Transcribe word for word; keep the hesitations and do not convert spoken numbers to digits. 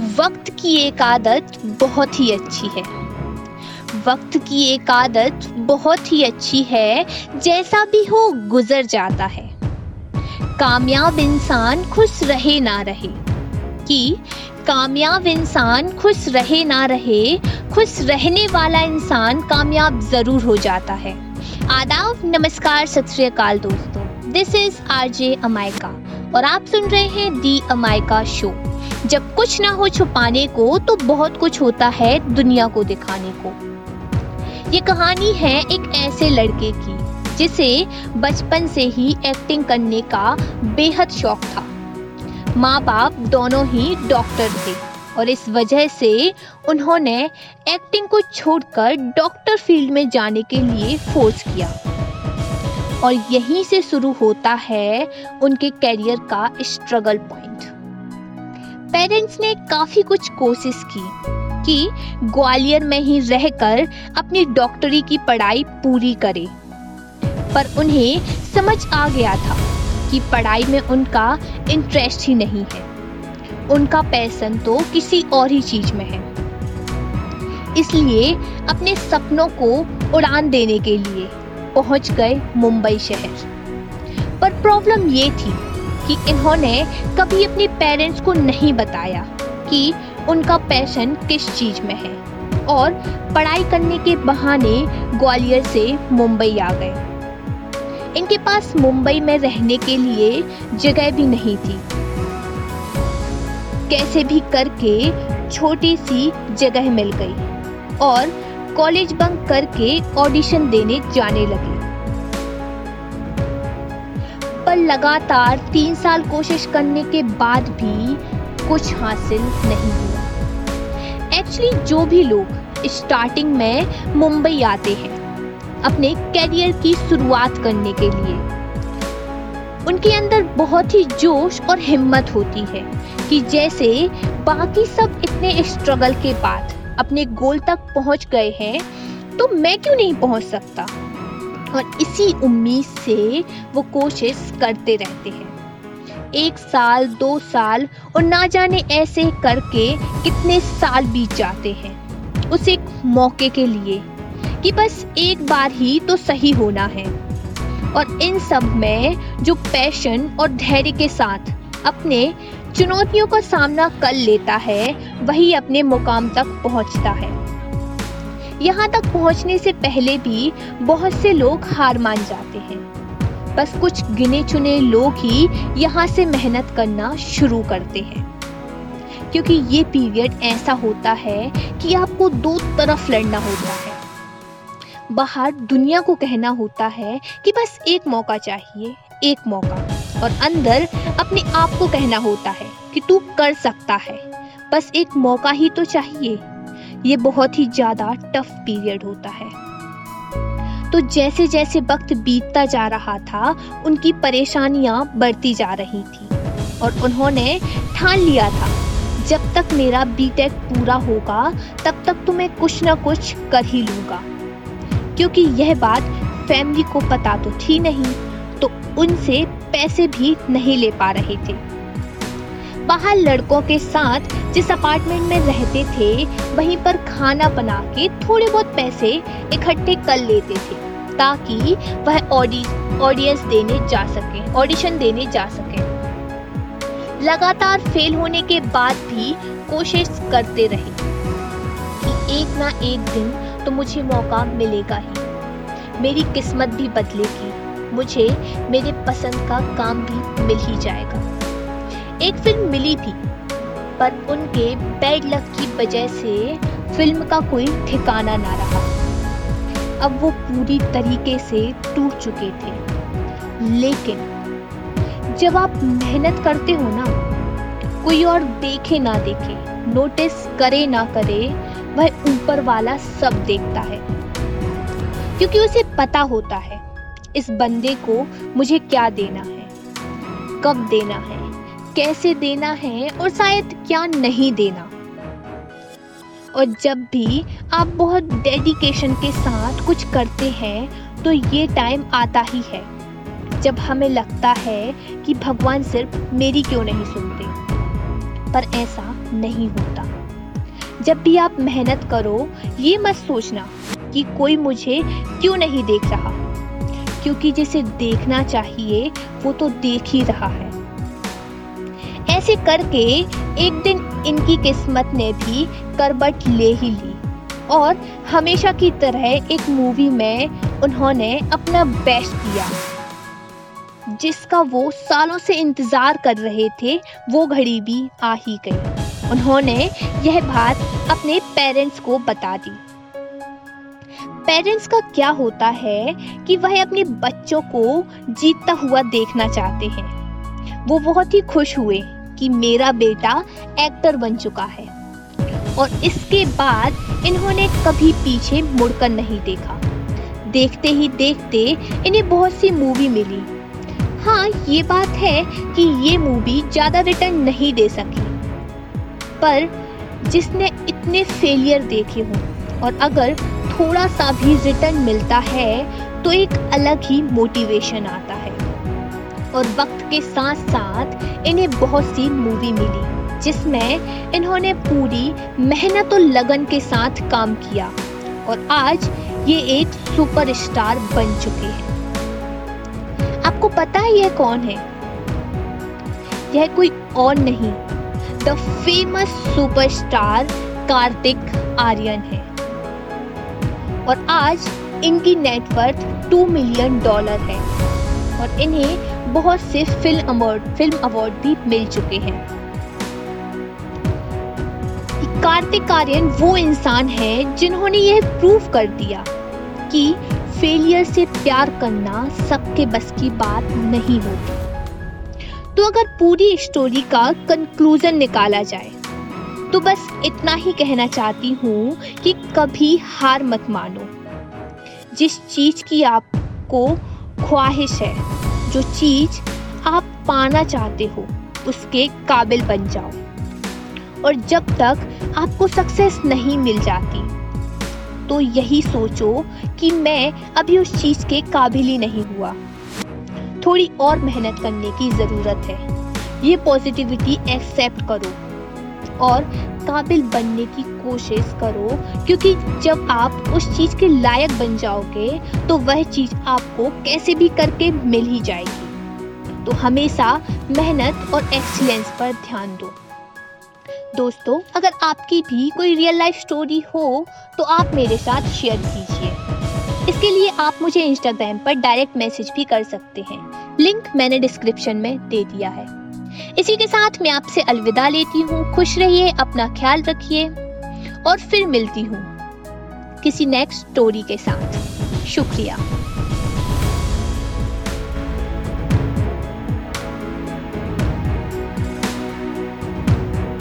वक्त की एक आदत बहुत ही अच्छी है, वक्त की एक आदत बहुत ही अच्छी है, जैसा भी हो गुजर जाता है। कामयाब इंसान खुश रहे ना रहे, कि कामयाब इंसान खुश रहे ना रहे, खुश रहने वाला इंसान कामयाब ज़रूर हो जाता है। आदाब, नमस्कार, सत श्री अकाल दोस्तों, दिस इज़ आरजे अमायका और आप सुन रहे हैं दी अमायका शो। जब कुछ ना हो छुपाने को तो बहुत कुछ होता है दुनिया को दिखाने को। ये कहानी है एक ऐसे लड़के की जिसे बचपन से ही एक्टिंग करने का बेहद शौक था। माँ बाप दोनों ही डॉक्टर थे और इस वजह से उन्होंने एक्टिंग को छोड़कर डॉक्टर फील्ड में जाने के लिए फोर्स किया और यहीं से शुरू होता है उनके कैरियर का स्ट्रगल पॉइंट। पेरेंट्स ने काफ़ी कुछ कोशिश की कि ग्वालियर में ही रहकर अपनी डॉक्टरी की पढ़ाई पूरी करें, पर उन्हें समझ आ गया था कि पढ़ाई में उनका इंटरेस्ट ही नहीं है, उनका पैशन तो किसी और ही चीज में है। इसलिए अपने सपनों को उड़ान देने के लिए पहुंच गए मुंबई शहर। पर प्रॉब्लम ये थी कि इन्होंने कभी अपने पेरेंट्स को नहीं बताया कि उनका पैशन किस चीज में है और पढ़ाई करने के बहाने ग्वालियर से मुंबई आ गए। इनके पास मुंबई में रहने के लिए जगह भी नहीं थी। कैसे भी करके छोटी सी जगह मिल गई और कॉलेज बंक करके ऑडिशन देने जाने लगे। पर लगातार तीन साल कोशिश करने के बाद भी कुछ हासिल नहीं हुआ। एक्चुअली जो भी लोग स्टार्टिंग में मुंबई आते हैं अपने कैरियर की शुरुआत करने के लिए, उनके अंदर बहुत ही जोश और हिम्मत होती है कि जैसे बाकी सब इतने स्ट्रगल के बाद अपने गोल तक पहुंच गए हैं तो मैं क्यों नहीं पहुंच सकता, और इसी उम्मीद से वो कोशिश करते रहते हैं। एक साल, दो साल और ना जाने ऐसे करके कितने साल बीत जाते हैं उस एक मौके के लिए कि बस एक बार ही तो सही होना है। और इन सब में जो पैशन और धैर्य के साथ अपने चुनौतियों का सामना कर लेता है वही अपने मुकाम तक पहुंचता है। यहाँ तक पहुंचने से पहले भी बहुत से लोग हार मान जाते हैं, बस कुछ गिने चुने लोग ही यहाँ से मेहनत करना शुरू करते हैं, क्योंकि ये पीरियड ऐसा होता है कि आपको दो तरफ लड़ना होता है। बाहर दुनिया को कहना होता है कि बस एक मौका चाहिए, एक मौका, और अंदर अपने आप को कहना होता है कि तू कर सकता है, बस एक मौका ही तो चाहिए। ये बहुत ही ज़्यादा टफ पीरियड होता है। तो जैसे जैसे वक्त बीतता जा रहा था उनकी परेशानियां बढ़ती जा रही थी और उन्होंने ठान लिया था जब तक मेरा बीटेक पूरा होगा तब तक तो मैं कुछ ना कुछ कर ही लूँगा, क्योंकि यह बात फैमिली को पता तो थी नहीं, तो उनसे पैसे भी नहीं ले पा रहे थे। बाहर लड़कों के साथ जिस अपार्टमेंट में रहते थे वहीं पर खाना बना के थोड़े बहुत पैसे इकट्ठे कर लेते थे ताकि वह ऑडियंस देने जा सके ऑडिशन देने जा सके। लगातार फेल होने के बाद भी कोशिश करते रहे कि एक ना एक दिन तो मुझे मौका मिलेगा ही, मेरी किस्मत भी बदलेगी, मुझे मेरे पसंद का काम भी मिल ही जाएगा। एक फिल्म मिली थी पर उनके बैड लक की वजह से फिल्म का कोई ठिकाना ना रहा। अब वो पूरी तरीके से टूट चुके थे। लेकिन जब आप मेहनत करते हो ना, कोई और देखे ना देखे, नोटिस करे ना करे, वह ऊपर वाला सब देखता है, क्योंकि उसे पता होता है इस बंदे को मुझे क्या देना है, कब देना है, कैसे देना है और शायद क्या नहीं देना। और जब भी आप बहुत डेडिकेशन के साथ कुछ करते हैं तो ये टाइम आता ही है जब हमें लगता है कि भगवान सिर्फ मेरी क्यों नहीं सुनते, पर ऐसा नहीं होता। जब भी आप मेहनत करो ये मत सोचना कि कोई मुझे क्यों नहीं देख रहा, क्योंकि जिसे देखना चाहिए वो तो देख ही रहा है। ऐसे करके एक दिन इनकी किस्मत ने भी करवट ले ही ली और हमेशा की तरह एक मूवी में उन्होंने अपना बेस्ट दिया, जिसका वो सालों से इंतजार कर रहे थे। वो घड़ी भी आ ही गई। उन्होंने यह बात अपने पेरेंट्स को बता दी। पेरेंट्स का क्या होता है कि वह अपने बच्चों को जीतता हुआ देखना चाहते हैं। वो बहुत ही खुश हुए कि मेरा बेटा एक्टर बन चुका है और इसके बाद इन्होंने कभी पीछे मुड़कर नहीं देखा। देखते ही देखते इन्हें बहुत सी मूवी मिली। हाँ, ये बात है कि ये मूवी ज़्यादा रिटर्न नहीं दे सकी, पर जिसने इतने फेलियर देखे हों और अगर थोड़ा सा भी रिटर्न मिलता है तो एक अलग ही मोटिवेशन आता है। और वक्त के साथ साथ इन्हें बहुत सी मूवी मिली जिसमें इन्होंने पूरी मेहनत और लगन के साथ काम किया और आज ये एक सुपरस्टार बन चुके हैं। आपको पता है यह कौन है? यह कोई और नहीं, the famous superstar Kartik Aaryan है। और आज इनकी नेटवर्थ टू मिलियन डॉलर है और इन्हें बहुत से फिल्म अवार्ड फिल्म अवार्ड भी मिल चुके हैं। कार्तिक आर्यन वो इंसान हैं जिन्होंने यह प्रूव कर दिया कि फेलियर से प्यार करना सबके बस की बात नहीं होती। तो अगर पूरी स्टोरी का कंक्लूजन निकाला जाए तो बस इतना ही कहना चाहती हूँ कि कभी हार मत मानो। जिस चीज की आपको ख्वाहिश है, जो चीज आप पाना चाहते हो, उसके काबिल बन जाओ। और जब तक आपको सक्सेस नहीं मिल जाती तो यही सोचो कि मैं अभी उस चीज़ के काबिल ही नहीं हुआ, थोड़ी और मेहनत करने की ज़रूरत है। ये पॉजिटिविटी एक्सेप्ट करो और काबिल बनने की कोशिश करो, क्योंकि जब आप उस चीज़ के लायक बन जाओगे तो वह चीज़ आपको कैसे भी करके मिल ही जाएगी। तो हमेशा मेहनत और एक्सीलेंस पर ध्यान दो। दोस्तों, अगर आपकी भी कोई रियल लाइफ स्टोरी हो तो आप मेरे साथ शेयर कीजिए। इसके लिए आप मुझे इंस्टाग्राम पर डायरेक्ट मैसेज भी कर सकते हैं। लिंक मैंने डिस्क्रिप्शन में दे दिया है। इसी के साथ मैं आपसे अलविदा लेती हूँ। खुश रहिए, अपना ख्याल रखिए और फिर मिलती हूँ किसी नेक्स्ट स्टोरी के साथ। शुक्रिया।